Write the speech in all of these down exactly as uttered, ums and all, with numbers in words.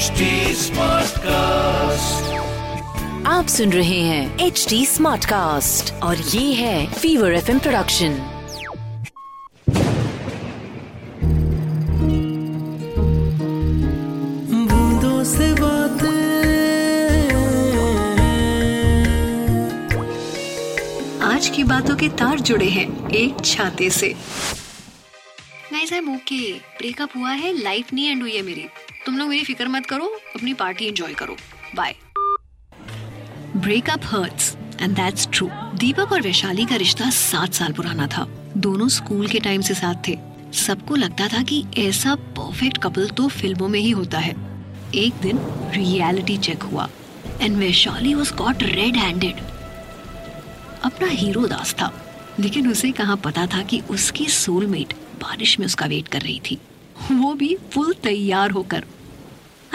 H D Smart cast. आप सुन रहे हैं एच डी स्मार्ट कास्ट और ये है फीवर एफ एम प्रोडक्शन। बूंदों से बातें, आज की बातों के तार जुड़े हैं एक छाते से। Guys, I am okay. Breakup हुआ है, लाइफ नहीं एंड हुई है मेरी। तुम लोग मेरी फिक्र मत करो, अपनी पार्टी एंजॉय करो, bye. Breakup hurts and that's true. Deepak और वैशाली का रिश्ता सात साल पुराना था। दोनों स्कूल के टाइम से साथ थे। सबको लगता था कि ऐसा परफेक्ट कपल तो फिल्मों में ही होता है। एक दिन रियलिटी चेक हुआ and Vaishali was caught red handed. अपना हीरो दास था, लेकिन उसे कहाँ पता था कि उसकी सोलमेट बारिश में उसका वेट कर रही थी, वो भी फुल तैयार होकर।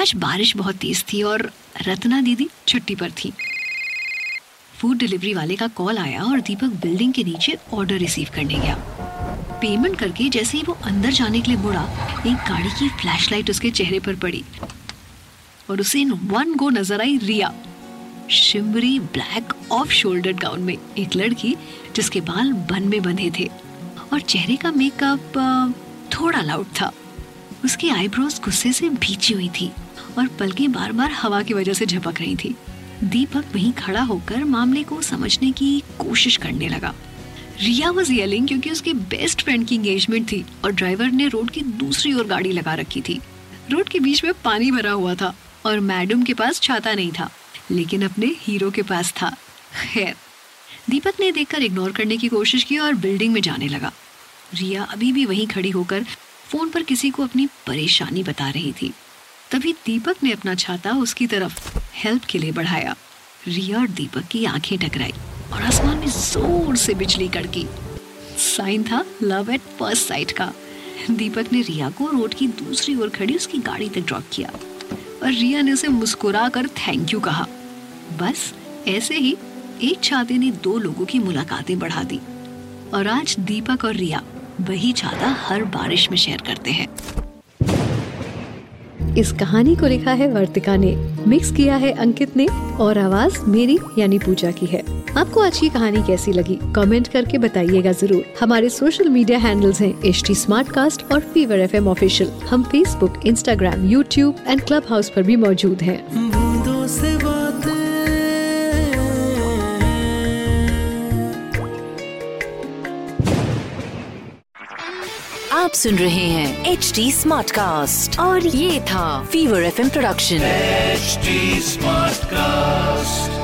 आज बारिश बहुत तेज थी और रत्ना दीदी छुट्टी पर थी। फूड डिलीवरी वाले का कॉल आया और दीपक बिल्डिंग के नीचे ऑर्डर रिसीव करने गया। पेमेंट करके जैसे ही वो अंदर जाने के लिए मुड़ा, एक गाड़ी की फ्लैशलाइट उसके चेहरे पर पड़ी और उसे इन वन गो नजर आई Riya, shimmery black off shoulder gown में। एक लड़की जिसके बाल बन में बंधे थे और चेहरे का मेकअप थोड़ा लाउड था। उसकी आईब्रोज गुस्से से भींची हुई थी और पलकें बार बार हवा की वजह से झपक रही थी। दीपक वहीं खड़ा होकर मामले को समझने की कोशिश करने लगा। रिया वाज येलिंग क्योंकि उसके बेस्ट फ्रेंड की एंगेजमेंट थी और ड्राइवर ने रोड की दूसरी ओर गाड़ी लगा रखी थी। रोड के बीच में पानी भरा हुआ था और मैडम के पास छाता नहीं था, लेकिन अपने हीरो के पास था। खैर, दीपक ने देखकर इग्नोर करने की कोशिश की और बिल्डिंग में जाने लगा। रिया अभी भी वहीं खड़ी होकर फोन पर किसी को अपनी परेशानी बता रही थी। तभी दीपक ने अपना छाता उसकी तरफ हेल्प के लिए बढ़ाया। रिया और दीपक की आंखें टकराई और आसमान में जोर से बिजली कड़की। साइन था लव एट फर्स्ट साइट का। दीपक ने रिया को रोड की दूसरी ओर खड़ी उसकी गाड़ी तक ड्रॉप किया और रिया ने उसे मुस्कुरा कर थैंक यू कहा। बस ऐसे ही एक छाते ने दो लोगों की मुलाकातें बढ़ा दी और आज दीपक और रिया वही छाता हर बारिश में शेयर करते हैं। इस कहानी को लिखा है वर्तिका ने, मिक्स किया है अंकित ने और आवाज मेरी यानी पूजा की है। आपको आज की कहानी कैसी लगी कमेंट करके बताइएगा जरूर। हमारे सोशल मीडिया हैंडल्स हैं एच डी स्मार्टकास्ट और फीवर एफ एम ऑफिशियल। हम Facebook, Instagram, YouTube and Clubhouse पर भी मौजूद हैं। आप सुन रहे हैं एच डी स्मार्ट कास्ट और ये था Fever F M production H D Smart cast.